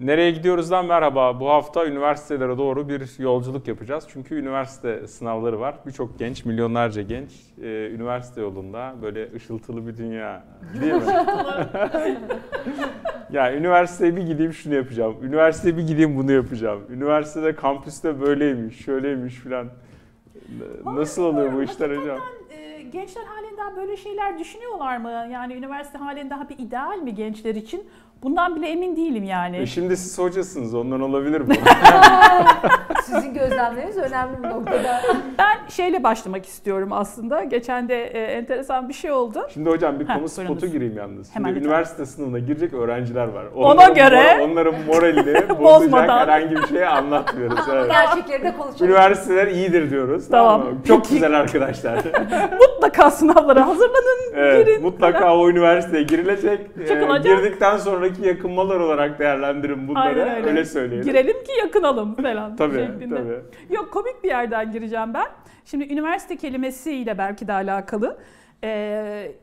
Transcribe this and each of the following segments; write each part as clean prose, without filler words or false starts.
Nereye gidiyoruzdan merhaba. Bu hafta üniversitelere doğru bir yolculuk yapacağız. Çünkü üniversite sınavları var. Birçok genç, milyonlarca genç üniversite yolunda böyle ışıltılı bir dünya değil mi? Yani üniversiteye bir gideyim şunu yapacağım. Üniversiteye bir gideyim bunu yapacağım. Üniversitede kampüste böyleymiş, şöyleymiş filan. Nasıl oluyor bu işler hocam? Gençler halen daha böyle şeyler düşünüyorlar mı? Yani üniversite halen daha bir ideal mi gençler için? Bundan bile emin değilim yani. Şimdi siz hocasınız, ondan olabilir mi? Sizin gözlemleriniz önemli bir noktada. Ben şeyle başlamak istiyorum aslında. Geçen de enteresan bir şey oldu. Şimdi hocam bir konu spotu gireyim yalnız. Şimdi üniversite sınavına girecek öğrenciler var. Onların moralini bozacak herhangi bir şey anlatmıyoruz. Evet. Gerçekleri de konuşalım. Üniversiteler iyidir diyoruz. Tamam. Çok güzel arkadaşlar. Mutlaka sınavlara hazırlanın. Evet, girin. Mutlaka o üniversiteye girilecek. Girdikten sonraki yakınmalar olarak değerlendirin bunları. Aynen öyle. Öyle söyleyelim. Girelim ki yakınalım falan. Tabii. Yok, komik bir yerden gireceğim ben. Şimdi üniversite kelimesiyle belki de alakalı.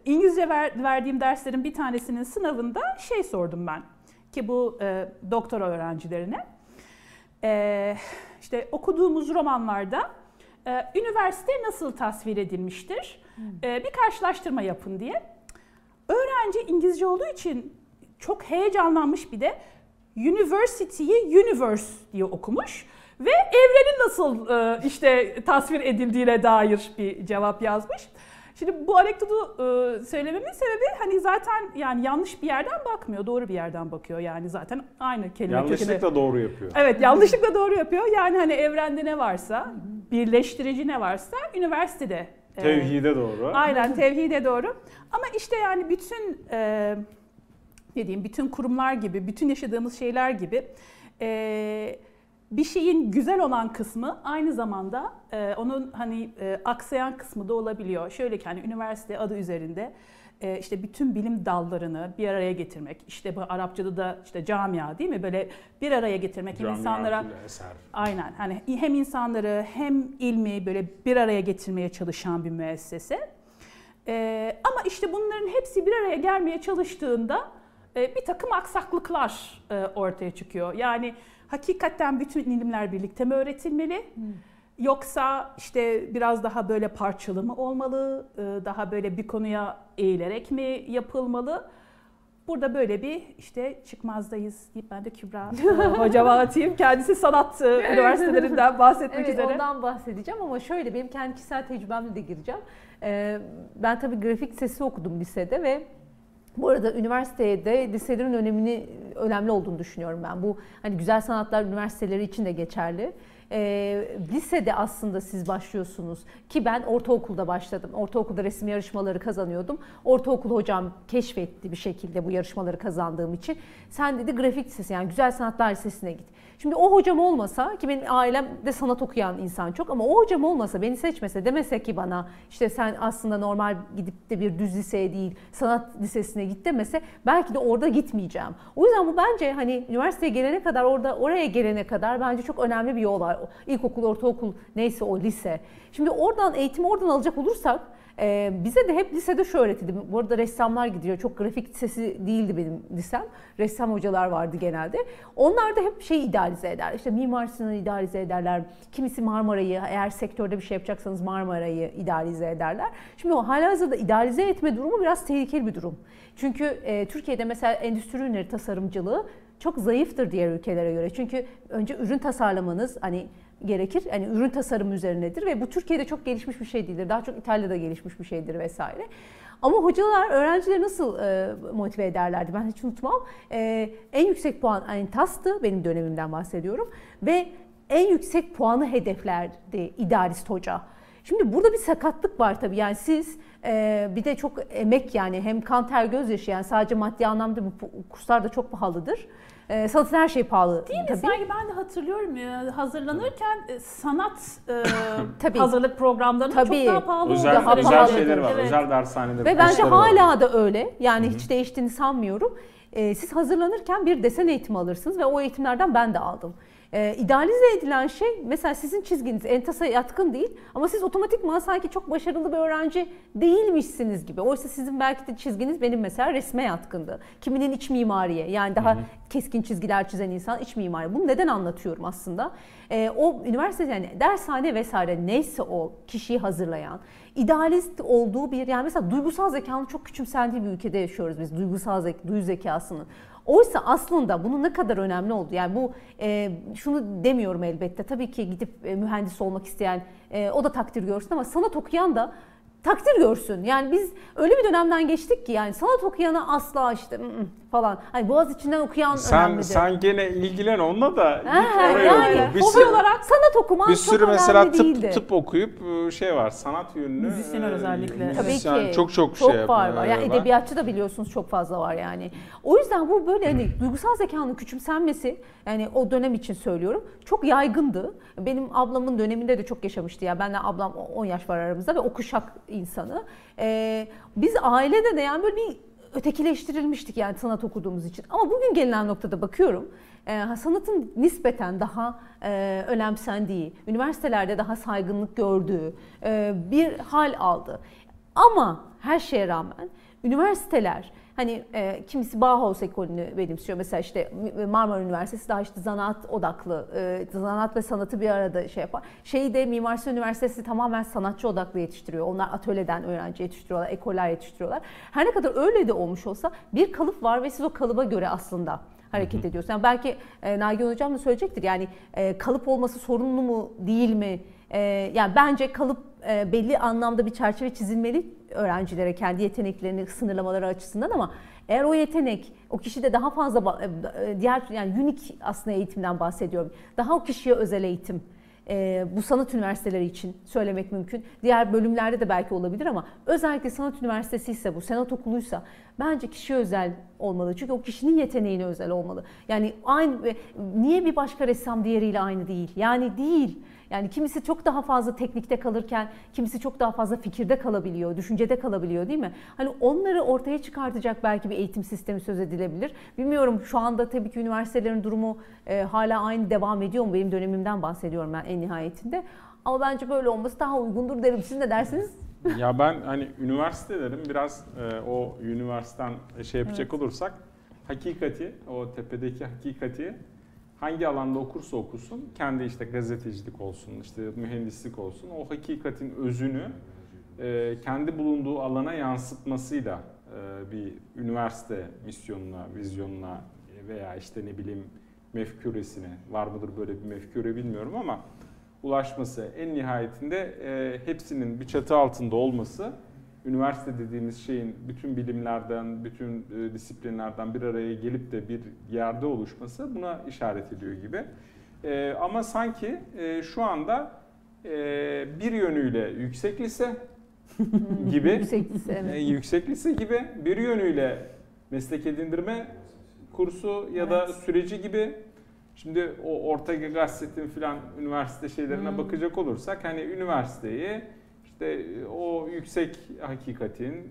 İngilizce verdiğim derslerin bir tanesinin sınavında şey sordum ben. Ki bu doktora öğrencilerine. İşte okuduğumuz romanlarda üniversite nasıl tasvir edilmiştir? Bir karşılaştırma yapın diye. Öğrenci İngilizce olduğu için çok heyecanlanmış, bir de university'yi universe diye okumuş ve evrenin nasıl işte tasvir edildiğine dair bir cevap yazmış. Şimdi bu anekdotu söylememin sebebi hani zaten yani yanlış bir yerden bakmıyor, doğru bir yerden bakıyor yani zaten aynı kelime. Yanlışlıkla doğru yapıyor. Evet, yanlışlıkla doğru yapıyor yani hani evrende ne varsa, birleştirici ne varsa üniversitede. Tevhide doğru. Aynen, tevhide doğru ama işte yani bütün ne diyeyim, bütün kurumlar gibi, bütün yaşadığımız şeyler gibi bir şeyin güzel olan kısmı aynı zamanda onun hani aksayan kısmı da olabiliyor. Şöyle ki hani üniversite adı üzerinde işte bütün bilim dallarını bir araya getirmek, işte bu Arapçada da işte camia değil mi, böyle bir araya getirmek, hem insanlara aynen hani hem insanları hem ilmi böyle bir araya getirmeye çalışan bir müessese. Ama işte bunların hepsi bir araya gelmeye çalıştığında bir takım aksaklıklar ortaya çıkıyor. Yani hakikaten bütün ilimler birlikte mi öğretilmeli? Yoksa işte biraz daha böyle parçalı mı olmalı? Daha böyle bir konuya eğilerek mi yapılmalı? Burada böyle bir işte çıkmazdayız deyip ben de Kübra hocama atayım. Kendisi sanat üniversitelerinden bahsetmek üzere. Ondan bahsedeceğim ama şöyle benim kendi kişisel tecrübemle de gireceğim. Ben tabii grafik sesi okudum lisede ve bu arada üniversiteye de liselerin önemli olduğunu düşünüyorum ben. Bu hani güzel sanatlar üniversiteleri için de geçerli. Lisede aslında siz başlıyorsunuz ki ben ortaokulda başladım. Ortaokulda resim yarışmaları kazanıyordum. Ortaokul hocam keşfetti bir şekilde bu yarışmaları kazandığım için. Sen dedi grafik lisesi yani güzel sanatlar lisesine git. Şimdi o hocam olmasa ki benim ailemde sanat okuyan insan çok ama o hocam olmasa, beni seçmese, demese ki bana işte sen aslında normal gidip de bir düz liseye değil sanat lisesine git demese belki de orada gitmeyeceğim. O yüzden bu bence hani üniversiteye gelene kadar oraya gelene kadar bence çok önemli bir yol var. İlkokul, ortaokul neyse o lise. Şimdi oradan eğitimi oradan alacak olursak bize de hep lisede şu öğretildi. Bu arada ressamlar gidiyor. Çok grafik lisesi değildi benim lisem. Ressam hocalar vardı genelde. Onlar da hep şeyi idealize eder. İşte Mimar Sinan'ı idealize ederler. Kimisi Marmara'yı, eğer sektörde bir şey yapacaksanız Marmara'yı idealize ederler. Şimdi o halihazırda idealize etme durumu biraz tehlikeli bir durum. Çünkü Türkiye'de mesela endüstri ürünleri tasarımcılığı çok zayıftır diğer ülkelere göre. Çünkü önce ürün tasarlamanız hani gerekir. Yani ürün tasarımı üzerinedir ve bu Türkiye'de çok gelişmiş bir şey değildir. Daha çok İtalya'da gelişmiş bir şeydir vesaire. Ama hocalar öğrencileri nasıl motive ederlerdi? Ben hiç unutmam. En yüksek puan yani TAS'tı, benim dönemimden bahsediyorum ve en yüksek puanı hedeflerdi idarist hoca. Şimdi burada bir sakatlık var tabii. Yani siz bir de çok emek yani hem kan ter gözyaşı yani sadece maddi anlamda bu kurslar da çok pahalıdır. Sanatın her şey pahalı. Değil mi? Tabii. Sanki ben de hatırlıyorum ya, hazırlanırken sanat hazırlık programlarının çok daha pahalı. Özel şeyler var, evet. Özel dershaneler. Ve bence hala var. Da öyle. Yani hiç değiştiğini sanmıyorum. Siz hazırlanırken bir desen eğitimi alırsınız ve o eğitimlerden ben de aldım. İdealize edilen şey mesela sizin çizginiz entasa yatkın değil ama siz otomatikman sanki çok başarılı bir öğrenci değilmişsiniz gibi. Oysa sizin belki de çizginiz benim mesela resme yatkındı. Kiminin iç mimariye yani daha keskin çizgiler çizen insan iç mimari. Bunu neden anlatıyorum aslında? O üniversite yani dershane vesaire neyse o kişiyi hazırlayan idealist olduğu bir yani mesela duygusal zekanın çok küçümsendiği bir ülkede yaşıyoruz biz duyu zekasının. Oysa aslında bunun ne kadar önemli oldu. Yani bu şunu demiyorum elbette. Tabii ki gidip mühendis olmak isteyen o da takdir görsün ama sanat okuyan da takdir görsün. Yani biz öyle bir dönemden geçtik ki yani sanat okuyana asla işte falan. Hani Boğaziçi'nden okuyan önemlidir. Sen gene ilgilen onunla da yani, hobi olarak sanat okuman çok önemli değildi. Bir sürü mesela tıp okuyup şey var sanat yönlü. Müzisyenler özellikle. Müzisyen, tabii ki. Çok şey var. Yani edebiyatçı da biliyorsunuz çok fazla var yani. O yüzden bu böyle hani duygusal zekanın küçümsenmesi yani o dönem için söylüyorum çok yaygındı. Benim ablamın döneminde de çok yaşamıştı. Ya benle ablam 10 yaş var aramızda ve o kuşak insanı. Biz ailede de yani böyle bir ötekileştirilmiştik yani sanat okuduğumuz için. Ama bugün gelinen noktada bakıyorum sanatın nispeten daha önemsendiği, üniversitelerde daha saygınlık gördüğü bir hal aldı. Ama her şeye rağmen üniversiteler hani kimisi Bauhaus ekolünü benimsiyor. Mesela işte Marmara Üniversitesi daha işte zanaat odaklı, zanaat ve sanatı bir arada şey yapar. Şeyi de Mimar Sinan Üniversitesi tamamen sanatçı odaklı yetiştiriyor. Onlar atölyeden öğrenci yetiştiriyorlar, ekoller yetiştiriyorlar. Her ne kadar öyle de olmuş olsa bir kalıp var ve siz o kalıba göre aslında hareket ediyorsunuz. Yani belki Nagihan Hocam da söyleyecektir yani kalıp olması sorunlu mu değil mi? Yani bence kalıp belli anlamda bir çerçeve çizilmeli öğrencilere kendi yeteneklerini sınırlamaları açısından ama eğer o yetenek o kişide daha fazla diğer yani unik aslında eğitimden bahsediyorum. Daha o kişiye özel eğitim bu sanat üniversiteleri için söylemek mümkün. Diğer bölümlerde de belki olabilir ama özellikle sanat üniversitesi ise bu sanat okuluysa bence kişiye özel olmalı. Çünkü o kişinin yeteneğine özel olmalı. Yani aynı niye bir başka ressam diğeriyle aynı değil? Yani değil. Yani kimisi çok daha fazla teknikte kalırken, kimisi çok daha fazla fikirde kalabiliyor, düşüncede kalabiliyor değil mi? Hani onları ortaya çıkartacak belki bir eğitim sistemi söz edilebilir. Bilmiyorum şu anda tabii ki üniversitelerin durumu hala aynı devam ediyor mu? Benim dönemimden bahsediyorum ben en nihayetinde. Ama bence böyle olması daha uygundur derim. Siz ne dersiniz? Ya ben hani üniversitelerin biraz o üniversiteden şey yapacak olursak hakikati, o tepedeki hakikati hangi alanda okursa okusun, kendi işte gazetecilik olsun, işte mühendislik olsun, o hakikatin özünü kendi bulunduğu alana yansıtmasıyla bir üniversite misyonuna, vizyonuna veya işte ne bileyim mefküresine, var mıdır böyle bir mefküre bilmiyorum ama ulaşması en nihayetinde hepsinin bir çatı altında olması, üniversite dediğimiz şeyin bütün bilimlerden, bütün disiplinlerden bir araya gelip de bir yerde oluşması buna işaret ediyor gibi. Ama sanki şu anda bir yönüyle yüksek lise gibi, yüksek lise gibi bir yönüyle meslek edindirme kursu ya da süreci gibi. Şimdi o Ortega Gazetesi'nin filan üniversite şeylerine bakacak olursak hani üniversiteyi İşte o yüksek hakikatin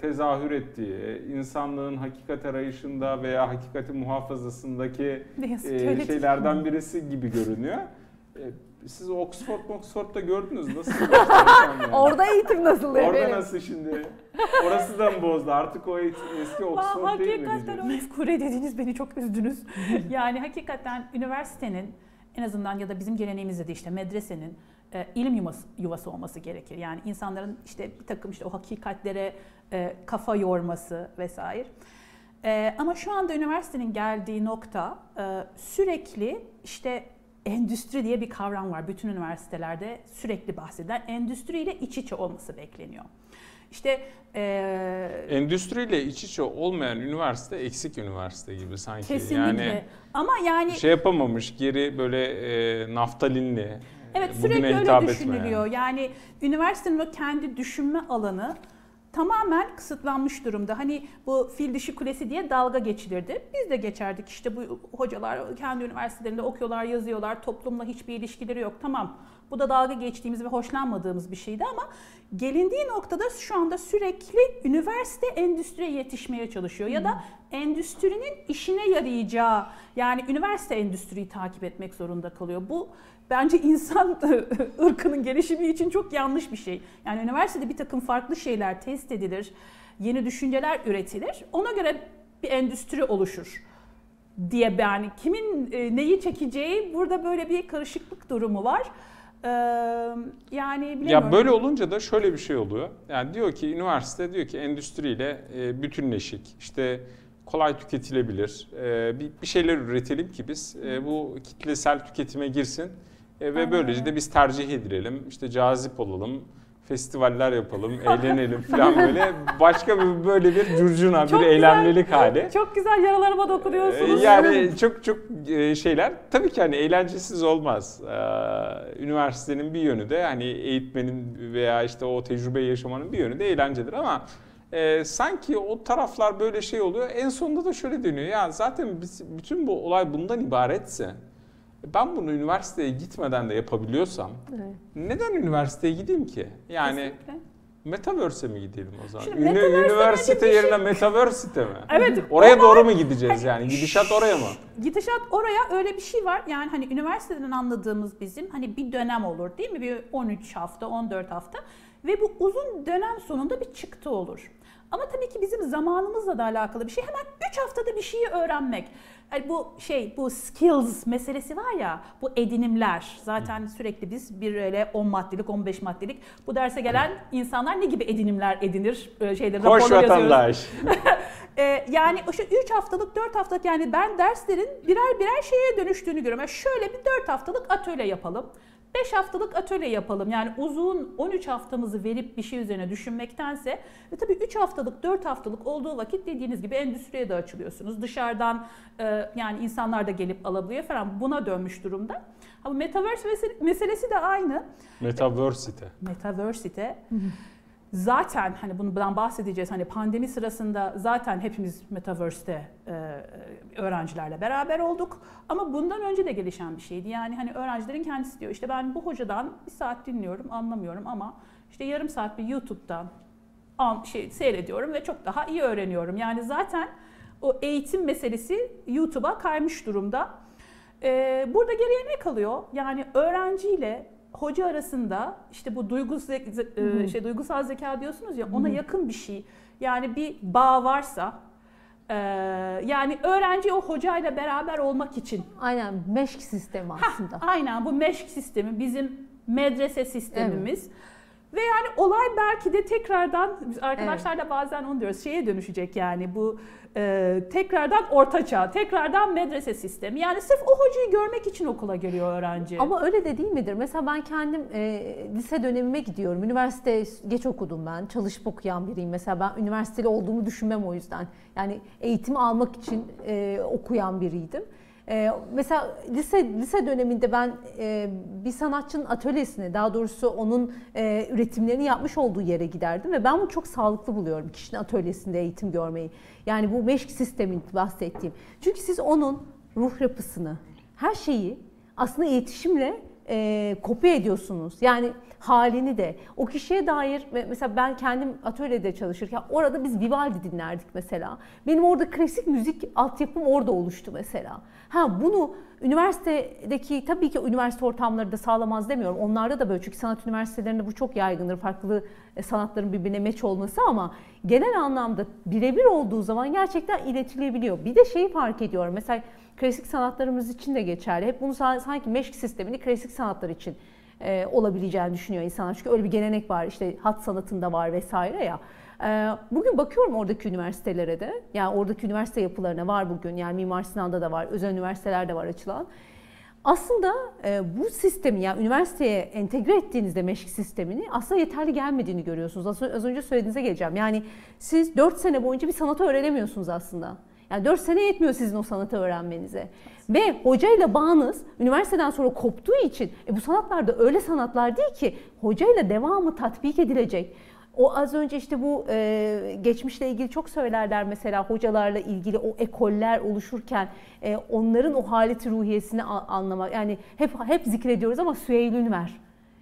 tezahür ettiği, insanlığın hakikat arayışında veya hakikati muhafazasındaki şeylerden birisi gibi görünüyor. Siz Oxford'da gördünüz nasıl? Yani? Orada eğitim nasıl? Orada nasıl şimdi? Orası da mı bozdu? Artık o eski Oxford değil mi? Hakikaten mefkure dediniz beni çok üzdünüz. Yani hakikaten üniversitenin en azından ya da bizim geleneğimizde de işte medresenin ilim yuvası olması gerekir. Yani insanların işte bir takım işte o hakikatlere kafa yorması vesaire. Ama şu anda üniversitenin geldiği nokta sürekli işte endüstri diye bir kavram var. Bütün üniversitelerde sürekli bahsedilen endüstriyle iç içe olması bekleniyor. İşte endüstriyle iç içe olmayan üniversite eksik üniversite gibi sanki. Kesinlikle. Yani, ama yani şey yapamamış geri böyle naftalinli. Evet sürekli öyle düşünülüyor. Yani üniversitenin o kendi düşünme alanı tamamen kısıtlanmış durumda. Hani bu fil dişi kulesi diye dalga geçilirdi. Biz de geçerdik işte bu hocalar kendi üniversitelerinde okuyorlar, yazıyorlar. Toplumla hiçbir ilişkileri yok. Tamam bu da dalga geçtiğimiz ve hoşlanmadığımız bir şeydi ama gelindiği noktada şu anda sürekli üniversite endüstriye yetişmeye çalışıyor. Ya da endüstrinin işine yarayacağı, yani üniversite endüstriyi takip etmek zorunda kalıyor. Bu bence insan ırkının gelişimi için çok yanlış bir şey. Yani üniversitede bir takım farklı şeyler test edilir, yeni düşünceler üretilir. Ona göre bir endüstri oluşur diye, yani kimin neyi çekeceği, burada böyle bir karışıklık durumu var. Yani bilemiyorum. Ya böyle olunca da şöyle bir şey oluyor. Yani diyor ki üniversite, diyor ki endüstriyle bütünleşik, işte kolay tüketilebilir, bir şeyler üretelim ki biz bu kitlesel tüketime girsin ve aynen, böylece de biz tercih edilelim, işte cazip olalım, festivaller yapalım, eğlenelim falan, böyle başka bir böyle bir curcuna, çok bir güzel, eğlenmelik hali. Çok güzel yaralarıma dokunuyorsunuz. Yani çok çok şeyler. Tabii ki hani eğlencesiz olmaz. Üniversitenin bir yönü de hani eğitmenin veya işte o tecrübeyi yaşamanın bir yönü de eğlencedir ama sanki o taraflar böyle şey oluyor. En sonunda da şöyle dönüyor. Ya zaten bütün bu olay bundan ibaretse, ben bunu üniversiteye gitmeden de yapabiliyorsam, evet, neden üniversiteye gideyim ki? Yani kesinlikle. Metaverse'e mi gidelim o zaman? Şimdi üniversite yerine Metaverse'e mi? Evet. Oraya doğru mu gideceğiz yani? Gidişat oraya mı? Gidişat oraya, öyle bir şey var. Yani hani üniversiteden anladığımız bizim hani bir dönem olur değil mi? Bir 13 hafta, 14 hafta ve bu uzun dönem sonunda bir çıktı olur. Ama tabii ki bizim zamanımızla da alakalı bir şey. Hemen 3 haftada bir şeyi öğrenmek. Yani bu skills meselesi var ya, bu edinimler. Zaten sürekli biz bir öyle 10 maddelik, 15 maddelik bu derse gelen insanlar ne gibi edinimler edinir? Koş vatandaş. Yani o 3 haftalık, 4 haftalık, yani ben derslerin birer birer şeye dönüştüğünü görüyorum. Yani şöyle bir 4 haftalık atölye yapalım. 5 haftalık atölye yapalım. Yani uzun 13 haftamızı verip bir şey üzerine düşünmektense, tabii 3 haftalık, 4 haftalık olduğu vakit dediğiniz gibi endüstriye de açılıyorsunuz. Dışarıdan yani insanlar da gelip alabiliyor falan, buna dönmüş durumda. Ama Metaverse meselesi de aynı. Metaverse'te. Zaten hani bundan bahsedeceğiz. Hani pandemi sırasında zaten hepimiz Metaverse'te öğrencilerle beraber olduk. Ama bundan önce de gelişen bir şeydi. Yani hani öğrencilerin kendisi diyor, işte ben bu hocadan bir saat dinliyorum, anlamıyorum ama işte yarım saat bir YouTube'dan seyrediyorum ve çok daha iyi öğreniyorum. Yani zaten o eğitim meselesi YouTube'a kaymış durumda. Burada geriye ne kalıyor? Yani öğrenciyle hoca arasında işte bu duygusal zeka diyorsunuz ya, ona yakın bir şey. Yani bir bağ varsa, yani öğrenci o hocayla beraber olmak için. Aynen, meşk sistemi aslında. Aynen, bu meşk sistemi bizim medrese sistemimiz. Evet. Ve yani olay belki de tekrardan, biz arkadaşlarla bazen onu diyoruz, şeye dönüşecek yani bu tekrardan ortaçağ, tekrardan medrese sistemi. Yani sırf o hocayı görmek için okula geliyor öğrenci. Ama öyle de değil midir? Mesela ben kendim lise dönemime gidiyorum. Üniversite geç okudum ben, çalışıp okuyan biriyim. Mesela ben üniversiteli olduğumu düşünmem o yüzden. Yani eğitimi almak için okuyan biriydim. Mesela lise döneminde ben bir sanatçının atölyesine, daha doğrusu onun üretimlerini yapmış olduğu yere giderdim ve ben bunu çok sağlıklı buluyorum, kişinin atölyesinde eğitim görmeyi. Yani bu meşk sistemin bahsettiğim. Çünkü siz onun ruh yapısını, her şeyi aslında iletişimle kopya ediyorsunuz. Yani halini de, o kişiye dair, mesela ben kendim atölyede çalışırken orada biz Vivaldi dinlerdik mesela. Benim orada klasik müzik altyapım orada oluştu mesela. Bunu üniversitedeki, tabii ki üniversite ortamları da sağlamaz demiyorum. Onlarda da böyle, çünkü sanat üniversitelerinde bu çok yaygındır. Farklı sanatların birbirine meç olması, ama genel anlamda birebir olduğu zaman gerçekten iletilebiliyor. Bir de şeyi fark ediyorum. Mesela klasik sanatlarımız için de geçerli. Hep bunu sanki meşk sistemini klasik sanatlar için olabileceğini düşünüyor insanlar. Çünkü öyle bir gelenek var. İşte hat sanatında var vesaire ya. Bugün bakıyorum oradaki üniversitelere de. Yani oradaki üniversite yapılarına var bugün. Yani Mimar Sinan'da da var. Özel üniversitelerde var açılan. Aslında bu sistemi, yani üniversiteye entegre ettiğinizde meşk sistemini, aslında yeterli gelmediğini görüyorsunuz. Aslında az önce söylediğinize geleceğim. Yani siz 4 sene boyunca bir sanatı öğrenemiyorsunuz aslında. Yani 4 sene yetmiyor sizin o sanatı öğrenmenize. Ve hocayla bağınız üniversiteden sonra koptuğu için bu sanatlar da öyle sanatlar değil ki hocayla devamı tatbik edilecek. O az önce işte bu geçmişle ilgili çok söylerler mesela, hocalarla ilgili o ekoller oluşurken onların o haleti ruhiyesini anlamak. Yani hep zikrediyoruz ama Süheyl Ünver.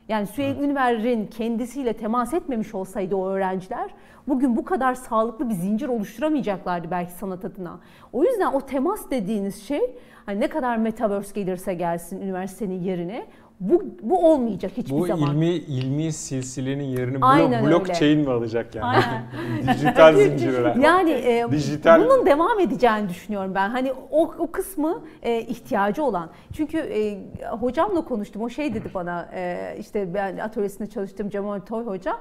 Yani Süheyl Ünver'in kendisiyle temas etmemiş olsaydı o öğrenciler bugün bu kadar sağlıklı bir zincir oluşturamayacaklardı belki sanat adına. O yüzden o temas dediğiniz şey, hani ne kadar metaverse gelirse gelsin üniversitenin yerine, bu olmayacak hiçbir zaman. Bu ilmi silsilenin yerini blockchain mi alacak yani? Dijital zincirler. Yani bunun devam edeceğini düşünüyorum ben. Hani o kısmı ihtiyacı olan. Çünkü hocamla konuştum. O şey dedi bana, işte ben atölyesinde çalıştığım Cemal Toy Hoca,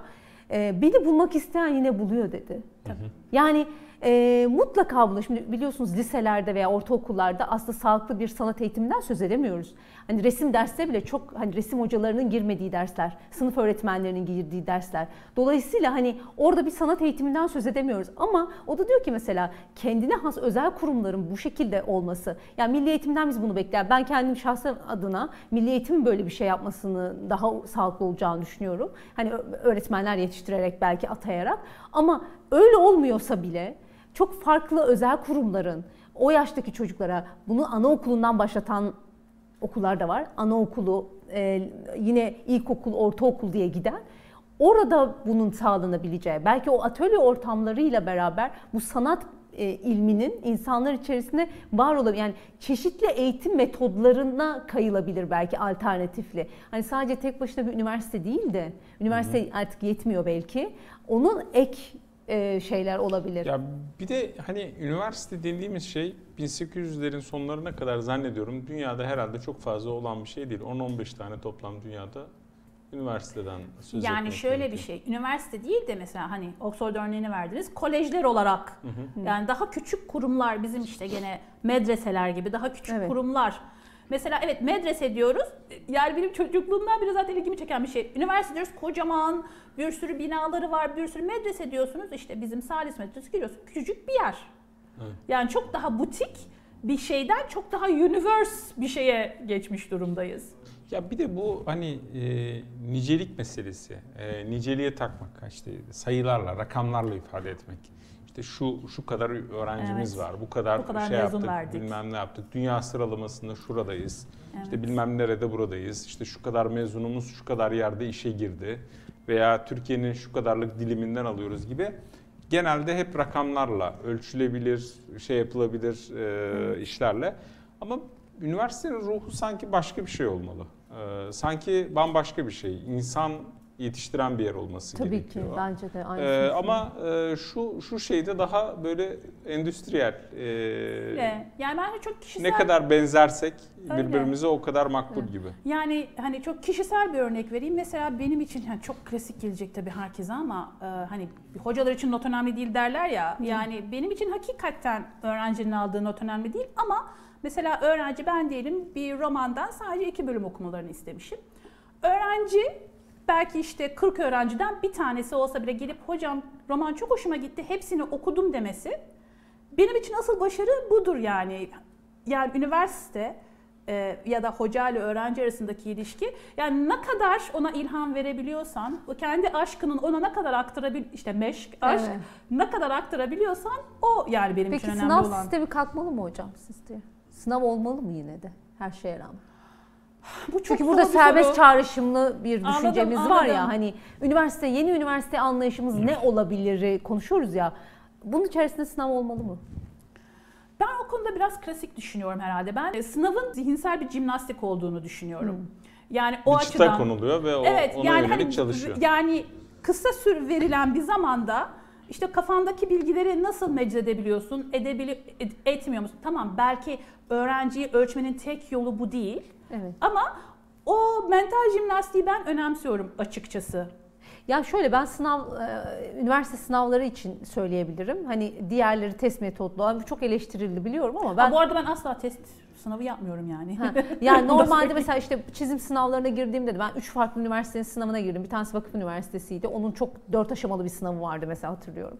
beni bulmak isteyen yine buluyor dedi. Hı hı. Yani mutlaka bunu, şimdi biliyorsunuz liselerde veya ortaokullarda aslında sağlıklı bir sanat eğitiminden söz edemiyoruz. Hani resim derste bile çok, hani resim hocalarının girmediği dersler, sınıf öğretmenlerinin girdiği dersler. Dolayısıyla hani orada bir sanat eğitiminden söz edemiyoruz. Ama o da diyor ki mesela kendine has özel kurumların bu şekilde olması. Yani Milli Eğitim'den biz bunu bekliyoruz. Ben kendim şahsen adına Milli Eğitim'in böyle bir şey yapmasını daha sağlıklı olacağını düşünüyorum. Hani öğretmenler yetiştirerek, belki atayarak, ama öyle olmuyorsa bile çok farklı özel kurumların o yaştaki çocuklara, bunu anaokulundan başlatan okullar da var. Anaokulu, yine ilkokul, ortaokul diye giden. Orada bunun sağlanabileceği, belki o atölye ortamlarıyla beraber bu sanat ilminin insanlar içerisinde var olabilir. Yani çeşitli eğitim metodlarına kayılabilir belki, alternatifli. Hani sadece tek başına bir üniversite değil de, üniversite artık yetmiyor belki. Onun ek şeyler olabilir. Ya bir de hani üniversite dediğimiz şey 1800'lerin sonlarına kadar zannediyorum dünyada herhalde çok fazla olan bir şey değil. 10-15 tane toplam dünyada üniversiteden söz etmek. Yani şöyle bir şey, üniversite değil de mesela hani Oxford örneğini verdiniz, kolejler olarak. Hı hı. Yani daha küçük kurumlar, bizim işte gene medreseler gibi daha küçük kurumlar. Mesela evet, medrese diyoruz. Yani benim çocukluğumdan beri zaten ilgimi çeken bir şey. Üniversite diyoruz, kocaman bir sürü binaları var, bir sürü. Medrese diyorsunuz, işte bizim Salis Medresesi giriyorsun, küçücük bir yer. Evet. Yani çok daha butik bir şeyden çok daha universe bir şeye geçmiş durumdayız. Ya bir de bu hani nicelik meselesi, niceliğe takmak, işte sayılarla, rakamlarla ifade etmek. İşte şu kadar öğrencimiz var, bu kadar şey yaptık, verdik, bilmem ne yaptık, dünya sıralamasında şuradayız, işte bilmem nerede buradayız, işte şu kadar mezunumuz şu kadar yerde işe girdi veya Türkiye'nin şu kadarlık diliminden alıyoruz gibi. Genelde hep rakamlarla ölçülebilir, şey yapılabilir işlerle, ama üniversitenin ruhu sanki başka bir şey olmalı, sanki bambaşka bir şey, insan yetiştiren bir yer olması gerekiyor. Tabii ki, bence de aynı şey. Ama şu şeyde daha böyle endüstriyel. Yani bence çok kişisel. Ne kadar benzersek birbirimize o kadar makbul gibi. Yani hani çok kişisel bir örnek vereyim. Mesela benim için yani çok klasik gelecek tabii herkese, ama hani hocalar için not önemli değil derler ya. Yani benim için hakikaten öğrencinin aldığı not önemli değil, ama mesela öğrenci, ben diyelim bir romandan sadece 2 bölüm okumalarını istemişim. Öğrenci belki işte 40 öğrenciden bir tanesi olsa bile gelip hocam roman çok hoşuma gitti, hepsini okudum demesi benim için asıl başarı budur yani. Yani üniversite ya da hoca ile öğrenci arasındaki ilişki, yani ne kadar ona ilham verebiliyorsan, kendi aşkının ona ne kadar aktarabiliyorsan, işte meşk, aşk ne kadar aktarabiliyorsan o yani benim için önemli olan. Peki sınav sistemi kalkmalı mı hocam sizce? Sınav olmalı mı yine de her şeye rağmen? Bu çünkü burada serbest çağrışımlı bir düşüncemiz var ya, hani üniversite, yeni üniversite anlayışımız ne olabilir konuşuyoruz ya, bunun içerisinde sınav olmalı mı? Ben o konuda biraz klasik düşünüyorum herhalde. Ben sınavın zihinsel bir cimnastik olduğunu düşünüyorum. Yani o açıdan çıta konuluyor ve ona yani yönelik hani çalışıyor. Yani kısa süre verilen bir zamanda işte kafandaki bilgileri nasıl meczedebiliyorsun, etmiyor musun? Tamam, belki öğrenciyi ölçmenin tek yolu bu değil. Evet. Ama o mental jimnastiği ben önemsiyorum açıkçası. Ya şöyle, ben üniversite sınavları için söyleyebilirim. Hani diğerleri test metodlu, çok eleştirildi biliyorum, ama ben... Ha, bu arada ben asla test sınavı yapmıyorum yani. Yani normalde mesela işte çizim sınavlarına girdiğimde de ben 3 farklı üniversitenin sınavına girdim. Bir tanesi vakıf üniversitesiydi. Onun çok 4 aşamalı bir sınavı vardı mesela, hatırlıyorum.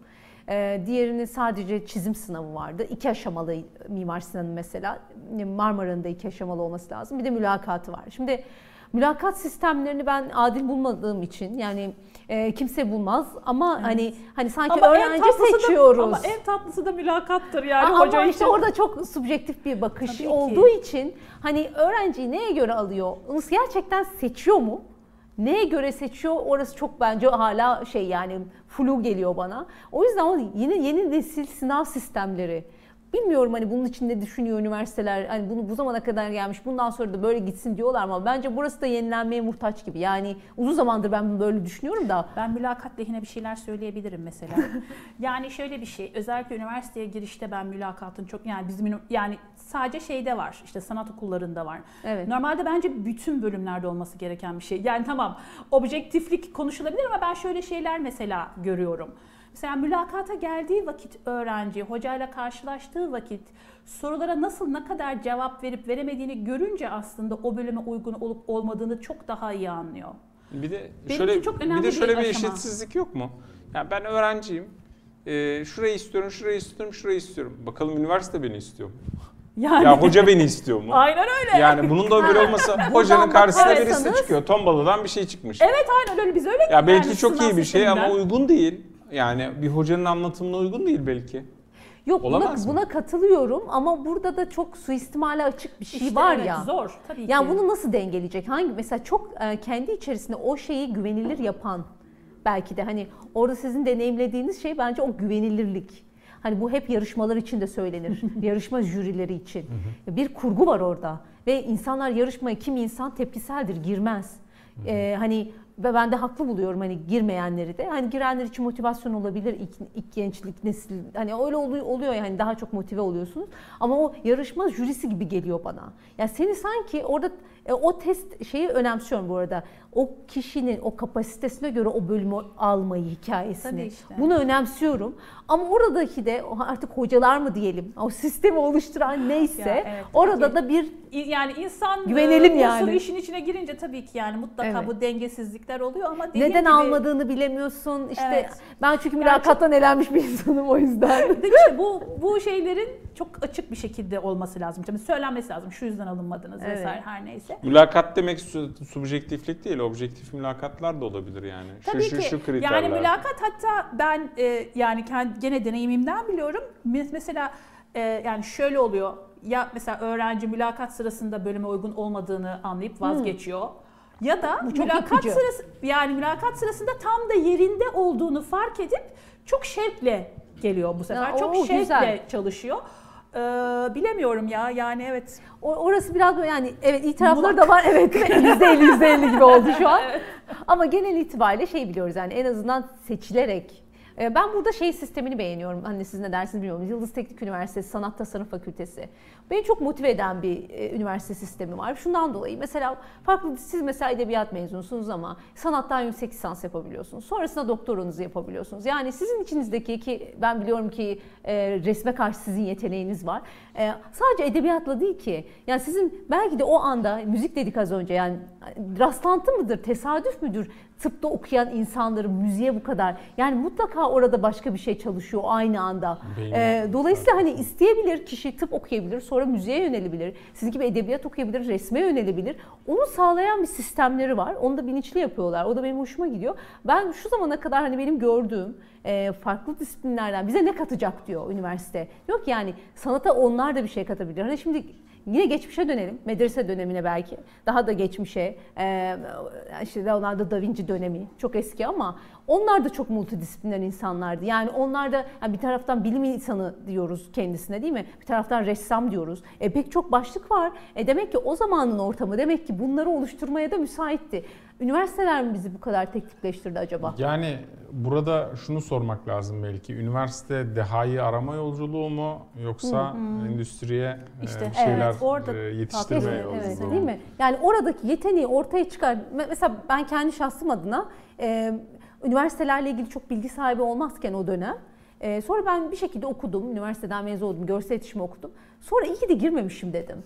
Diğerinin sadece çizim sınavı vardı. 2 aşamalı Mimar Sinan'ın mesela. Marmara'nın da 2 aşamalı olması lazım. Bir de mülakatı var. Şimdi mülakat sistemlerini ben adil bulmadığım için, yani kimse bulmaz, ama hani sanki ama öğrenci seçiyoruz. Ama en tatlısı da mülakattır yani. Ama işte orada çok subjektif bir bakış olduğu için, hani öğrenciyi neye göre alıyor? Gerçekten seçiyor mu? neye göre seçiyor, orası çok bence hala şey, yani flu geliyor bana. O yüzden o yeni nesil sınav sistemleri, bilmiyorum hani bunun için ne düşünüyor üniversiteler, hani bunu bu zamana kadar gelmiş, bundan sonra da böyle gitsin diyorlar ama bence burası da yenilenmeye muhtaç gibi. Yani uzun zamandır ben böyle düşünüyorum da. Ben mülakat lehine bir şeyler söyleyebilirim mesela. Yani şöyle bir şey, özellikle üniversiteye girişte ben mülakatın çok, yani bizim sadece şeyde var, işte sanat okullarında var. Evet. Normalde bence bütün bölümlerde olması gereken bir şey. Yani tamam, objektiflik konuşulabilir ama ben şöyle şeyler mesela görüyorum. Mesela mülakata geldiği vakit öğrenci, hocayla karşılaştığı vakit sorulara nasıl, ne kadar cevap verip veremediğini görünce aslında o bölüme uygun olup olmadığını çok daha iyi anlıyor. Bir de şöyle bir eşitsizlik yok mu? Yani ben öğrenciyim, şurayı istiyorum, şurayı istiyorum, şurayı istiyorum. Bakalım üniversite beni istiyor mu? Yani. Ya hoca beni istiyor mu? Aynen öyle. Yani bunun da böyle olmasa hocanın karşısına birisi çıkıyor. Tombaladan bir şey çıkmış. Evet aynen öyle, biz öyle. Ya belki yani, çok iyi bir şey ama uygun değil. Yani bir hocanın anlatımına uygun değil belki. Yok, buna katılıyorum ama burada da çok suistimale açık bir şey işte var, evet, ya. Zor tabii ki. Yani bunu nasıl dengeleyecek? Hangi mesela çok kendi içerisinde o şeyi güvenilir yapan, belki de hani orada sizin deneyimlediğiniz şey bence o güvenilirlik. Hani bu hep yarışmalar için de söylenir. Yarışma jürileri için. Bir kurgu var orada ve insanlar yarışmaya, kim insan tepkiseldir, girmez. Hani ve ben de haklı buluyorum hani girmeyenleri de. Hani girenler için motivasyon olabilir, ilk gençlik nesil. Hani öyle oluyor yani, daha çok motive oluyorsunuz. Ama o yarışma jürisi gibi geliyor bana. Yani seni sanki orada o test şeyi önemsiyorum bu arada. O kişinin o kapasitesine göre o bölümü almayı, hikayesini. İşte. Bunu önemsiyorum. Ama oradaki de artık hocalar mı diyelim, o sistemi oluşturan neyse ya, evet, orada tabii. Da bir yani insan güvenelim yani. İşin içine girince tabii ki yani mutlaka evet. Bu dengesizlikler oluyor ama neden gibi, almadığını bilemiyorsun. İşte evet. Ben çünkü mülakattan elenmiş bir insanım o yüzden. İşte bu şeylerin çok açık bir şekilde olması lazım. Tabii söylenmesi lazım. Şu yüzden alınmadınız evet. Vesaire her neyse. Mülakat demek subjektiflik değil. Objektif mülakatlar da olabilir yani. Tabii ki. Şu kriterler. Yani mülakat hatta ben yani gene deneyimimden biliyorum. Mesela yani şöyle oluyor. Ya mesela öğrenci mülakat sırasında bölüme uygun olmadığını anlayıp vazgeçiyor. Ya da mülakat sırasında tam da yerinde olduğunu fark edip çok şevkle geliyor bu sefer. Ya, çok şevkle güzel. Çalışıyor. Bilemiyorum ya yani evet. Orası biraz böyle yani evet, itirafları da var evet. %50 gibi oldu şu an. Evet. Ama genel itibariyle şey biliyoruz yani, en azından seçilerek. Ben burada şey sistemini beğeniyorum. Hani siz ne dersiniz bilmiyorum. Yıldız Teknik Üniversitesi Sanat Tasarım Fakültesi. Beni çok motive eden bir üniversite sistemi var. Şundan dolayı mesela farklı, siz mesela edebiyat mezunusunuz ama sanattan yüksek lisans yapabiliyorsunuz. Sonrasında doktoranızı yapabiliyorsunuz. Yani sizin içinizdeki, ki ben biliyorum ki resme karşı sizin yeteneğiniz var. Sadece edebiyatla değil ki. Yani sizin belki de o anda müzik dedik az önce. Yani rastlantı mıdır, tesadüf müdür? Tıpta okuyan insanların müziğe bu kadar. Yani mutlaka orada başka bir şey çalışıyor aynı anda. Dolayısıyla hani isteyebilir kişi, tıp okuyabilir, sonra müziğe yönelebilir. Sizin gibi edebiyat okuyabilir, resme yönelebilir. Onu sağlayan bir sistemleri var. Onu da bilinçli yapıyorlar. O da benim hoşuma gidiyor. Ben şu zamana kadar hani benim gördüğüm farklı disiplinlerden bize ne katacak diyor üniversite. Diyor ki yani sanata onlar da bir şey katabilir. Hani şimdi yine geçmişe dönelim, medrese dönemine belki, daha da geçmişe, işte Leonardo da Vinci dönemi çok eski ama onlar da çok multidisipliner insanlardı. Yani onlar da yani bir taraftan bilim insanı diyoruz kendisine değil mi? Bir taraftan ressam diyoruz. Pek çok başlık var. Demek ki o zamanın ortamı, demek ki bunları oluşturmaya da müsaitti. Üniversiteler mi bizi bu kadar teknikleştirdi acaba? Yani burada şunu sormak lazım belki. Üniversite dehayı arama yolculuğu mu yoksa endüstriye bir şeyler evet, yetiştirme yolculuğu evet, değil mi? Yani oradaki yeteneği ortaya çıkar. Mesela ben kendi şahsım adına üniversitelerle ilgili çok bilgi sahibi olmazken o dönem. Sonra ben bir şekilde okudum, üniversiteden mezun oldum, görsel iletişimi okudum. Sonra iyi ki de girmemişim dedim.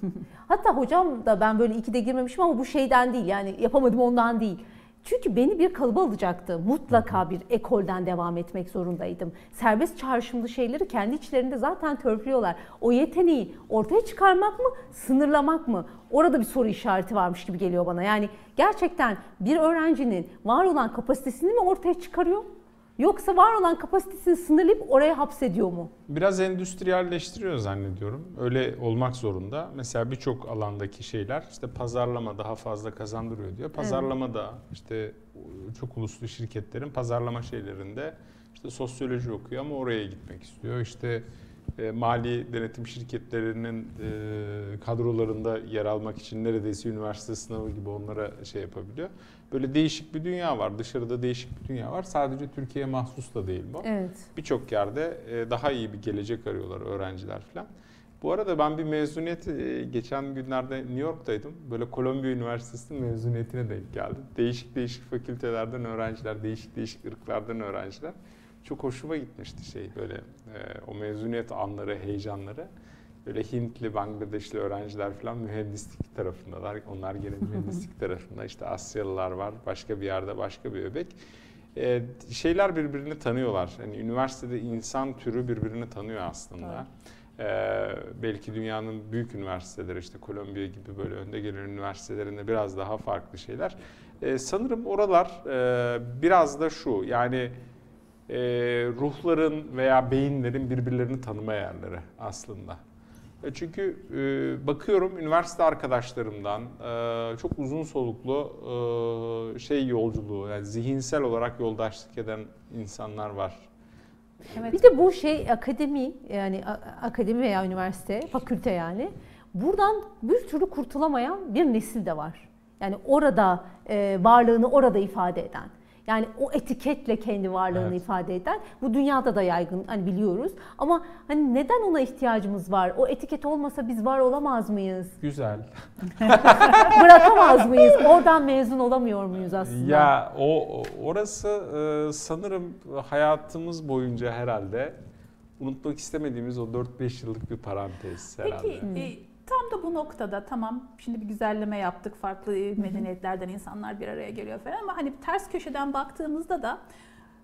Hatta hocam da ben böyle iyi ki de girmemişim ama bu şeyden değil yani yapamadım ondan değil. Çünkü beni bir kalıba alacaktı. Mutlaka bir ekolden devam etmek zorundaydım. Serbest çağrışımlı şeyleri kendi içlerinde zaten törpülüyorlar. O yeteneği ortaya çıkarmak mı, sınırlamak mı? Orada bir soru işareti varmış gibi geliyor bana. Yani gerçekten bir öğrencinin var olan kapasitesini mi ortaya çıkarıyor? Yoksa var olan kapasitesini sınırlayıp oraya hapsediyor mu? Biraz endüstriyelleştiriyor zannediyorum. Öyle olmak zorunda. Mesela birçok alandaki şeyler işte pazarlama daha fazla kazandırıyor diyor. Pazarlama da işte çok uluslu şirketlerin pazarlama şeylerinde işte sosyoloji okuyor ama oraya gitmek istiyor. İşte mali denetim şirketlerinin kadrolarında yer almak için neredeyse üniversite sınavı gibi onlara şey yapabiliyor. Böyle değişik bir dünya var. Dışarıda değişik bir dünya var. Sadece Türkiye'ye mahsus da değil bu. Evet. Birçok yerde daha iyi bir gelecek arıyorlar öğrenciler falan. Bu arada ben bir mezuniyet, geçen günlerde New York'taydım. Böyle Kolombiya Üniversitesi'nin mezuniyetine denk geldim. Değişik değişik fakültelerden öğrenciler, değişik değişik ırklardan öğrenciler. Çok hoşuma gitmişti şey böyle o mezuniyet anları, heyecanları. Böyle Hintli, Bangladeşli öğrenciler falan mühendislik tarafındalar. Onlar gene mühendislik tarafında. İşte Asyalılar var. Başka bir yerde başka bir öbek. Şeyler birbirini tanıyorlar. Yani üniversitede insan türü birbirini tanıyor aslında. Evet. Belki dünyanın büyük üniversiteleri işte Kolombiya gibi böyle önde gelen üniversitelerinde biraz daha farklı şeyler. Sanırım oralar biraz da şu yani... ruhların veya beyinlerin birbirlerini tanıma yerleri aslında. Çünkü bakıyorum üniversite arkadaşlarımdan çok uzun soluklu şey yolculuğu, yani zihinsel olarak yoldaşlık eden insanlar var. Evet. Bir de bu şey akademi, yani akademi veya üniversite, fakülte yani. Buradan bir türlü kurtulamayan bir nesil de var. Yani orada varlığını orada ifade eden. Yani o etiketle kendi varlığını evet. ifade eden, bu dünyada da yaygın, hani biliyoruz. Ama hani neden ona ihtiyacımız var? O etiket olmasa biz var olamaz mıyız? Güzel. Bırakamaz mıyız? Oradan mezun olamıyor muyuz aslında? Ya orası sanırım hayatımız boyunca herhalde unutmak istemediğimiz o 4-5 yıllık bir parantez herhalde. Peki tam da bu noktada tamam şimdi bir güzelleme yaptık, farklı medeniyetlerden insanlar bir araya geliyor falan ama hani ters köşeden baktığımızda da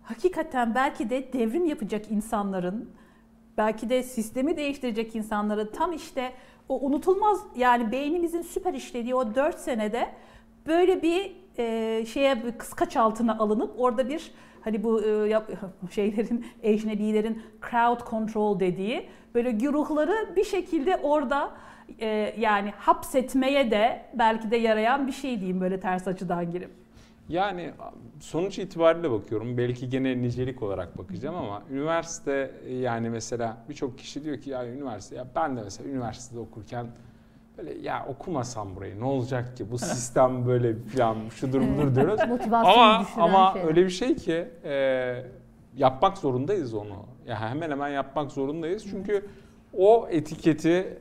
hakikaten belki de devrim yapacak insanların, belki de sistemi değiştirecek insanların tam işte o unutulmaz yani beynimizin süper işlediği o 4 senede böyle bir şeye bir kıskaç altına alınıp orada bir hani bu şeylerin, ecnebilerin crowd control dediği böyle ruhları bir şekilde orada yani hapsetmeye de belki de yarayan bir şey diyeyim böyle ters açıdan girip. Yani sonuç itibariyle bakıyorum. Belki gene nicelik olarak bakacağım ama üniversite yani mesela birçok kişi diyor ki ya üniversite ya ben de mesela üniversitede okurken böyle ya okumasam burayı ne olacak ki bu sistem böyle falan şu durumdur diyoruz. ama şey. Öyle bir şey ki yapmak zorundayız onu. Ya hemen hemen yapmak zorundayız çünkü o etiketi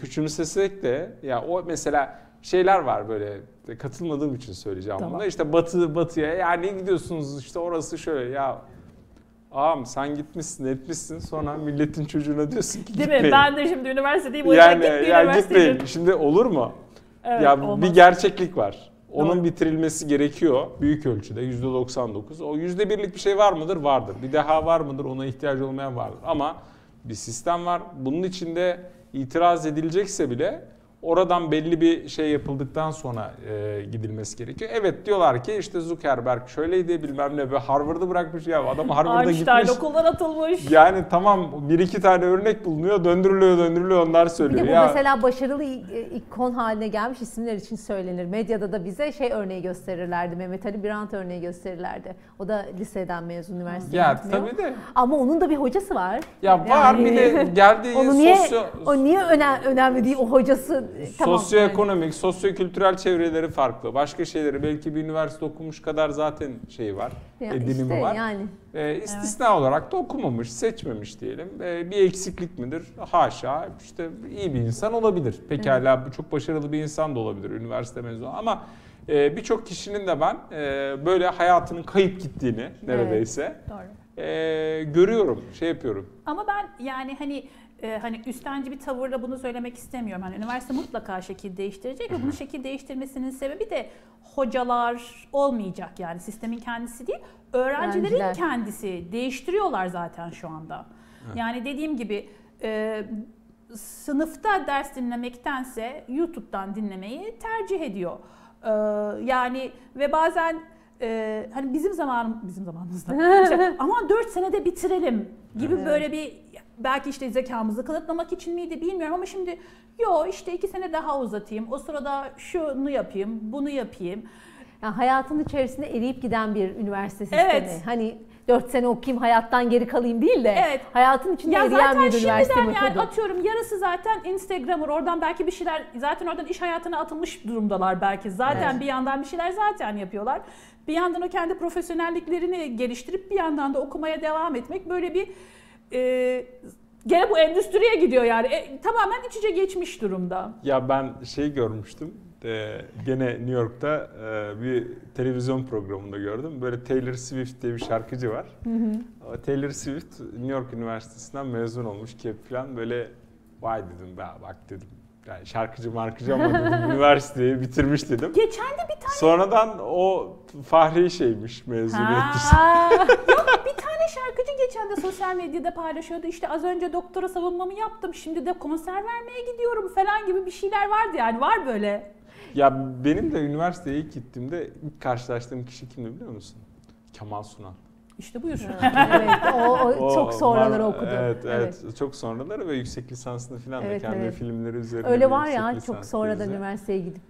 küçümsesek de ya o mesela şeyler var böyle katılmadığım için söyleyeceğim tamam. Buna işte batıya yani gidiyorsunuz işte orası şöyle ya ağam sen gitmişsin etmişsin sonra milletin çocuğuna diyorsun ki gitmeyin. Değil mi? Ben de şimdi üniversitedeyim o yüzden gitmeyin. Şimdi olur mu? Evet, ya olmaz. Bir gerçeklik var. Onun tamam. Bitirilmesi gerekiyor büyük ölçüde %99. O %1'lik bir şey var mıdır? Vardır. Bir daha var mıdır? Ona ihtiyaç olmayan vardır. Ama bir sistem var. Bunun içinde İtiraz edilecekse bile oradan belli bir şey yapıldıktan sonra gidilmesi gerekiyor. Evet diyorlar ki işte Zuckerberg şöyleydi bilmem ne ve Harvard'ı bırakmış ya adam Harvard'a gitmiş. Einstein okuldan atılmış. Yani tamam bir iki tane örnek bulunuyor döndürülüyor onlar söylüyor. Bir de bu ya. Mesela başarılı ikon haline gelmiş isimler için söylenir. Medyada da bize şey örneği gösterirlerdi. Mehmet Ali Birant örneği gösterirlerdi. O da liseden mezun üniversiteye ya, gitmiyor. Tabii de. Ama onun da bir hocası var. Ya var yani, bir de geldiği o niye önemli değil o hocası. Tamam. Sosyoekonomik, sosyokültürel çevreleri farklı. Başka şeyleri belki bir üniversite okumuş kadar zaten şey var, yani edinimi işte, var. Yani. İstisna evet. olarak da okumamış, seçmemiş diyelim. Bir eksiklik midir? Haşa. İşte iyi bir insan olabilir. Pekala evet. Çok başarılı bir insan da olabilir üniversite mezunu. Ama birçok kişinin de ben böyle hayatının kayıp gittiğini neredeyse evet. Görüyorum, şey yapıyorum. Ama ben yani hani üstenci bir tavırla bunu söylemek istemiyorum. Hani üniversite mutlaka şekil değiştirecek ve bunun şekil değiştirmesinin sebebi de hocalar olmayacak yani sistemin kendisi değil. Öğrencilerin kendisi değiştiriyorlar zaten şu anda. Evet. Yani dediğim gibi sınıfta ders dinlemektense YouTube'dan dinlemeyi tercih ediyor. Yani ve bazen hani bizim zamanımızda işte, aman 4 senede bitirelim gibi böyle bir, belki işte zekamızı kanıtlamak için miydi bilmiyorum ama şimdi işte 2 sene daha uzatayım, o sırada şunu yapayım, bunu yapayım. Yani hayatın içerisinde eriyip giden bir üniversite sistemi. Evet. Hani 4 sene okuyayım, hayattan geri kalayım değil de hayatın içinde eriyen bir üniversite metodu. Yani atıyorum yarısı zaten Instagram'ı, oradan belki bir şeyler, zaten oradan iş hayatına atılmış durumdalar belki. Zaten bir yandan bir şeyler zaten yapıyorlar. Bir yandan o kendi profesyonelliklerini geliştirip bir yandan da okumaya devam etmek, böyle bir gene bu endüstriye gidiyor yani. Tamamen iç içe geçmiş durumda. Ya ben şey görmüştüm. Gene New York'ta bir televizyon programında gördüm. Böyle Taylor Swift diye bir şarkıcı var. Taylor Swift New York Üniversitesi'nden mezun olmuş falan. Böyle vay dedim, bak dedim. Yani şarkıcı markıcı ama dedim, üniversiteyi bitirmiş dedim. Geçen de bir tane... Sonradan o fahri şeymiş mezuniyetmiş. Yok, bir tane şarkıcı geçen de sosyal medyada paylaşıyordu. İşte az önce doktora savunmamı yaptım, şimdi de konser vermeye gidiyorum falan gibi bir şeyler vardı yani. Var böyle. Ya benim de üniversiteye ilk gittiğimde ilk karşılaştığım kişi kimdi biliyor musun? Kemal Sunan. İşte buyur. O çok sonraları okudu. Evet, çok sonraları ve yüksek lisansını falan da kendi filmleri üzerine. Öyle var ya, çok sonradan üniversiteye gidip.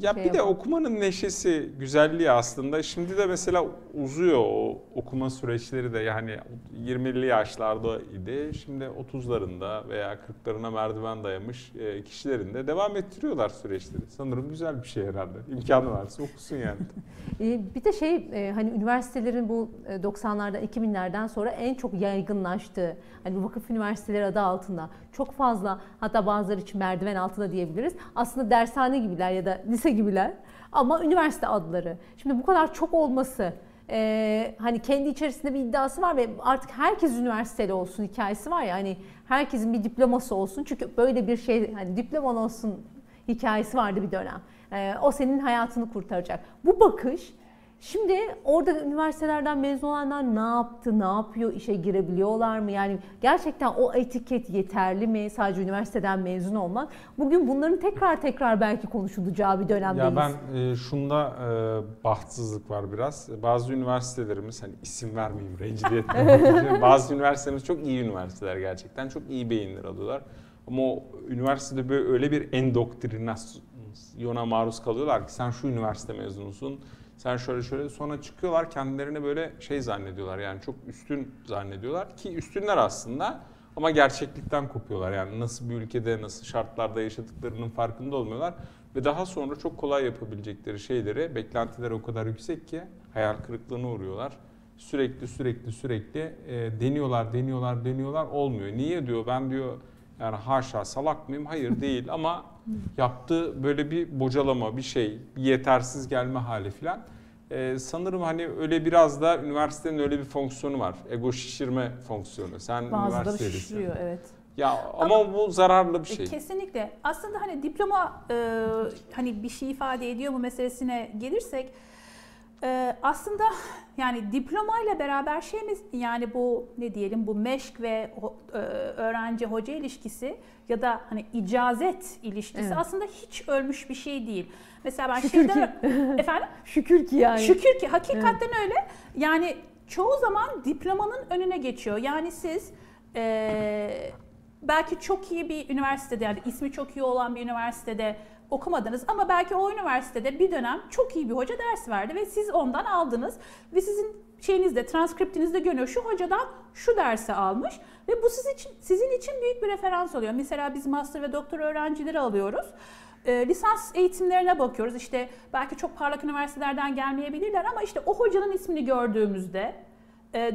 Ya bir de okumanın neşesi, güzelliği aslında. Şimdi de mesela uzuyor o okuma süreçleri de, yani 20'li yaşlarda idi. Şimdi 30'larında veya 40'larına merdiven dayamış kişilerin de devam ettiriyorlar süreçleri. Sanırım güzel bir şey herhalde. İmkanı varsa okusun yani. Bir de hani üniversitelerin bu 90'lardan 2000'lerden sonra en çok yaygınlaştığı, hani vakıf üniversiteleri adı altında çok fazla, hatta bazıları için merdiven altında diyebiliriz. Aslında dershane gibiler ya da lise gibiler ama üniversite adları. Şimdi bu kadar çok olması, hani kendi içerisinde bir iddiası var ve artık herkes üniversiteli olsun hikayesi var ya, hani herkesin bir diploması olsun, çünkü böyle bir şey, hani diploman olsun hikayesi vardı bir dönem. O senin hayatını kurtaracak. Bu bakış şimdi orada üniversitelerden mezun olanlar ne yaptı, ne yapıyor, işe girebiliyorlar mı? Yani gerçekten o etiket yeterli mi? Sadece üniversiteden mezun olmak. Bugün bunların tekrar belki konuşulacağı bir dönemdeyiz. Ya ben şunda bahtsızlık var biraz. Bazı üniversitelerimiz, hani isim vermeyeyim rencide etmeyeyim. Bazı üniversitelerimiz çok iyi üniversiteler gerçekten. Çok iyi beyinler alıyorlar. Ama o üniversitede böyle öyle bir endoktrinasyona maruz kalıyorlar ki sen şu üniversite mezunusun. Sen şöyle sonra çıkıyorlar, kendilerini böyle zannediyorlar, yani çok üstün zannediyorlar ki üstünler aslında, ama gerçeklikten kopuyorlar. Yani nasıl bir ülkede, nasıl şartlarda yaşadıklarının farkında olmuyorlar ve daha sonra çok kolay yapabilecekleri şeyleri, beklentileri o kadar yüksek ki hayal kırıklığına uğruyorlar. Sürekli deniyorlar, olmuyor. Niye diyor, ben diyor yani haşa salak mıyım? Hayır değil ama yaptığı böyle bir bocalama, bir yetersiz gelme hali filan. Sanırım hani öyle biraz da üniversitenin öyle bir fonksiyonu var. Ego şişirme fonksiyonu. Sen bazıları şişiriyor, evet. Ya ama bu zararlı bir şey. Kesinlikle. Aslında hani diploma hani bir şey ifade ediyor mu meselesine gelirsek, aslında yani diplomayla beraber yani bu ne diyelim, bu meşk ve öğrenci hoca ilişkisi ya da hani icazet ilişkisi aslında hiç ölmüş bir şey değil. Mesela ben efendim? Şükür ki yani. Şükür ki hakikaten öyle. Yani çoğu zaman diplomanın önüne geçiyor. Yani siz belki çok iyi bir üniversitede, yani ismi çok iyi olan bir üniversitede okumadınız ama belki o üniversitede bir dönem çok iyi bir hoca ders verdi ve siz ondan aldınız ve sizin şeyinizde, transkriptinizde görünüyor, şu hocadan şu dersi almış ve bu sizin için büyük bir referans oluyor. Mesela biz master ve doktor öğrencileri alıyoruz. Lisans eğitimlerine bakıyoruz. İşte belki çok parlak üniversitelerden gelmeyebilirler ama işte o hocanın ismini gördüğümüzde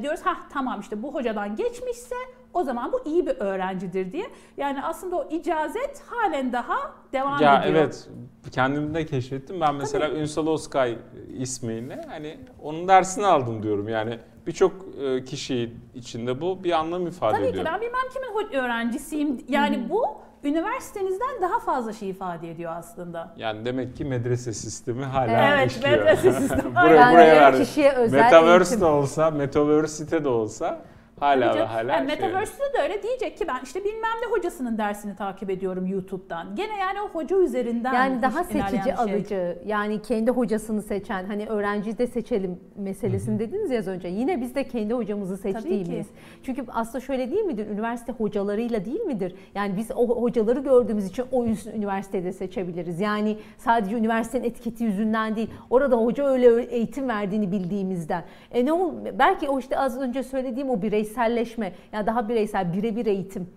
diyoruz, tamam işte bu hocadan geçmişse o zaman bu iyi bir öğrencidir diye. Yani aslında o icazet halen daha devam ediyor. Evet, kendimi de keşfettim. Ben mesela Ünsal Özkay ismiyle hani onun dersini aldım diyorum. Yani birçok kişi içinde bu bir anlam ifade ediyor. Tabii ki ben bilmem kimin öğrencisiyim. Yani bu üniversitenizden daha fazla şey ifade ediyor aslında. Yani demek ki medrese sistemi hala işliyor. Evet, medrese sistemi. Buraya verdi. Metaverse de olsa, Metaversite de olsa. Hala ve hala. Yani Metaverse'de de öyle diyecek ki ben işte bilmem ne hocasının dersini takip ediyorum YouTube'dan. Gene yani o hoca üzerinden. Yani daha seçici alıcı. Yani kendi hocasını seçen, hani öğrenciyi de seçelim meselesini dediniz ya az önce. Yine biz de kendi hocamızı seçtiğimiz. Çünkü aslında şöyle değil midir? Üniversite hocalarıyla değil midir? Yani biz o hocaları gördüğümüz için o üniversitede seçebiliriz. Yani sadece üniversitenin etiketi yüzünden değil. Orada hoca öyle eğitim verdiğini bildiğimizden. Ne olur? Belki o işte az önce söylediğim o bireyselleşme, yani daha bireysel, birebir eğitim.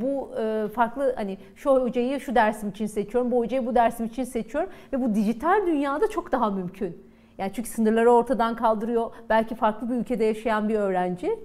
Bu farklı, hani şu hocayı şu dersim için seçiyorum, bu hocayı bu dersim için seçiyorum ve bu dijital dünyada çok daha mümkün. Yani çünkü sınırları ortadan kaldırıyor. Belki farklı bir ülkede yaşayan bir öğrenci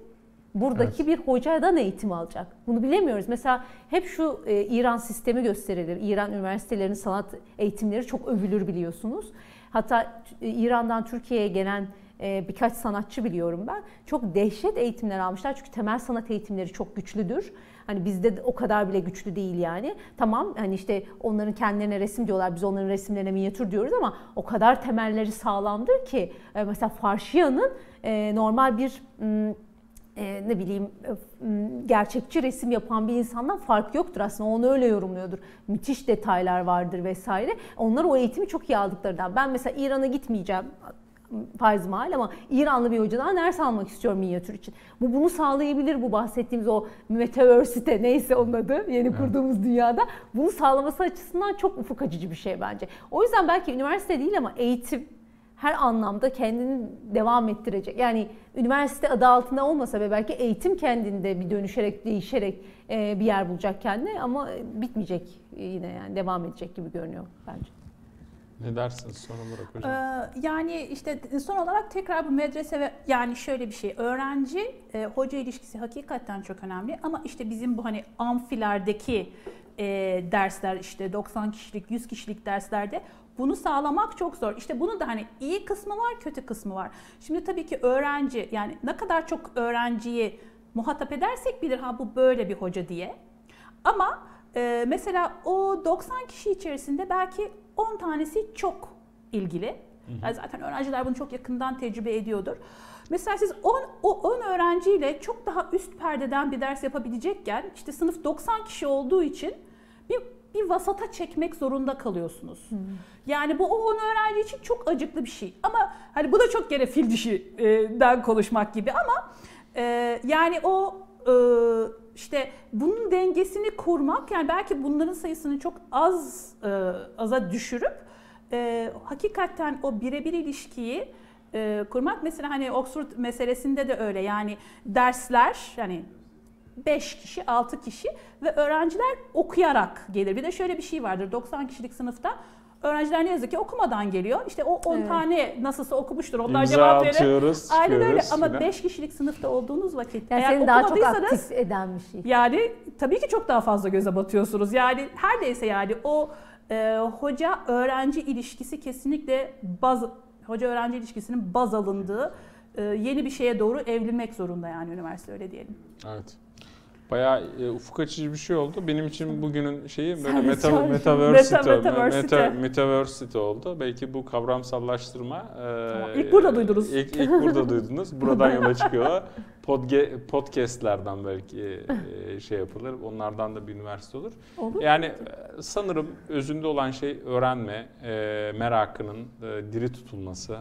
buradaki bir hocadan eğitim alacak. Bunu bilemiyoruz. Mesela hep şu İran sistemi gösterilir. İran üniversitelerinin sanat eğitimleri çok övülür biliyorsunuz. Hatta İran'dan Türkiye'ye gelen birkaç sanatçı biliyorum ben. Çok dehşet eğitimler almışlar çünkü temel sanat eğitimleri çok güçlüdür. Hani bizde o kadar bile güçlü değil yani. Tamam hani işte onların kendilerine resim diyorlar, biz onların resimlerine minyatür diyoruz ama o kadar temelleri sağlamdır ki mesela Farşiyan'ın normal bir ne bileyim gerçekçi resim yapan bir insandan fark yoktur aslında, onu öyle yorumluyordur. Müthiş detaylar vardır vesaire. Onlar o eğitimi çok iyi aldıklarından. Ben mesela İran'a gitmeyeceğim farz mahal ama İranlı bir hocadan ders almak istiyorum minyatür için. Bu bunu sağlayabilir, bu bahsettiğimiz o metaversite neyse onun adı yeni kurduğumuz dünyada bunu sağlaması açısından çok ufuk açıcı bir şey bence. O yüzden belki üniversite değil ama eğitim her anlamda kendini devam ettirecek. Yani üniversite adı altında olmasa ve belki eğitim kendinde bir dönüşerek, değişerek bir yer bulacak kendine ama bitmeyecek yine yani devam edecek gibi görünüyor bence. Ne dersiniz son olarak hocam? Yani işte son olarak tekrar bu medrese ve yani şöyle bir şey, öğrenci hoca ilişkisi hakikaten çok önemli ama işte bizim bu hani amfilerdeki dersler işte 90 kişilik 100 kişilik derslerde bunu sağlamak çok zor. İşte bunun da hani iyi kısmı var, kötü kısmı var. Şimdi tabii ki öğrenci, yani ne kadar çok öğrenciyi muhatap edersek bilir ha bu böyle bir hoca diye. Ama mesela o 90 kişi içerisinde belki 10 tanesi çok ilgili. Yani zaten öğrenciler bunu çok yakından tecrübe ediyordur. Mesela siz 10 öğrenciyle çok daha üst perdeden bir ders yapabilecekken işte sınıf 90 kişi olduğu için bir vasata çekmek zorunda kalıyorsunuz. Yani bu o 10 öğrenci için çok acıklı bir şey. Ama hani bu da çok gene fil dişiden konuşmak gibi ama yani o işte bunun dengesini kurmak, yani belki bunların sayısını çok aza düşürüp hakikaten o birebir ilişkiyi kurmak. Mesela hani Oxford meselesinde de öyle, yani dersler yani 5 kişi 6 kişi ve öğrenciler okuyarak gelir. Bir de şöyle bir şey vardır, 90 kişilik sınıfta öğrenciler ne yazık ki okumadan geliyor. İşte o 10 tane nasılsa okumuştur. Onlar cevap verir. Aynen öyle. Ama 5 kişilik sınıfta olduğunuz vakit yani eğer okumadıysanız eden bir şey. Yani tabii ki çok daha fazla göze batıyorsunuz. Yani her neyse yani o hoca öğrenci ilişkisi kesinlikle hoca öğrenci ilişkisinin baz alındığı yeni bir şeye doğru evrilmek zorunda yani üniversite, öyle diyelim. Evet. Bayağı ufuk açıcı bir şey oldu. Benim için bugünün şeyi böyle metaversite oldu. Belki bu kavramsallaştırma. Tamam, ilk burada duydunuz. İlk burada duydunuz. Buradan yola çıkıyorlar. Podcast'lerden belki şey yapılır. Onlardan da bir üniversite olur. Yani sanırım özünde olan şey öğrenme, merakının diri tutulması.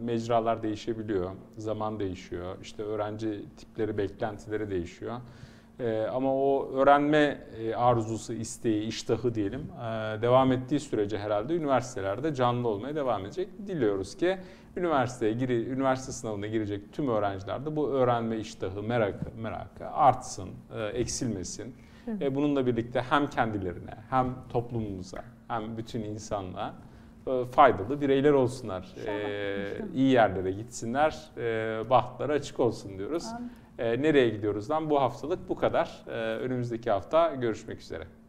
Mecralar değişebiliyor. Zaman değişiyor. İşte öğrenci tipleri, beklentileri değişiyor. Ama o öğrenme arzusu, isteği, iştahı diyelim devam ettiği sürece herhalde üniversitelerde canlı olmaya devam edecek. Diliyoruz ki üniversite sınavına girecek tüm öğrenciler de bu öğrenme iştahı, merakı artsın, eksilmesin. Bununla birlikte hem kendilerine hem toplumumuza hem bütün insanlığa faydalı bireyler olsunlar. İyi yerlere gitsinler, bahtları açık olsun diyoruz. Nereye gidiyoruzdan bu haftalık bu kadar. Önümüzdeki hafta görüşmek üzere.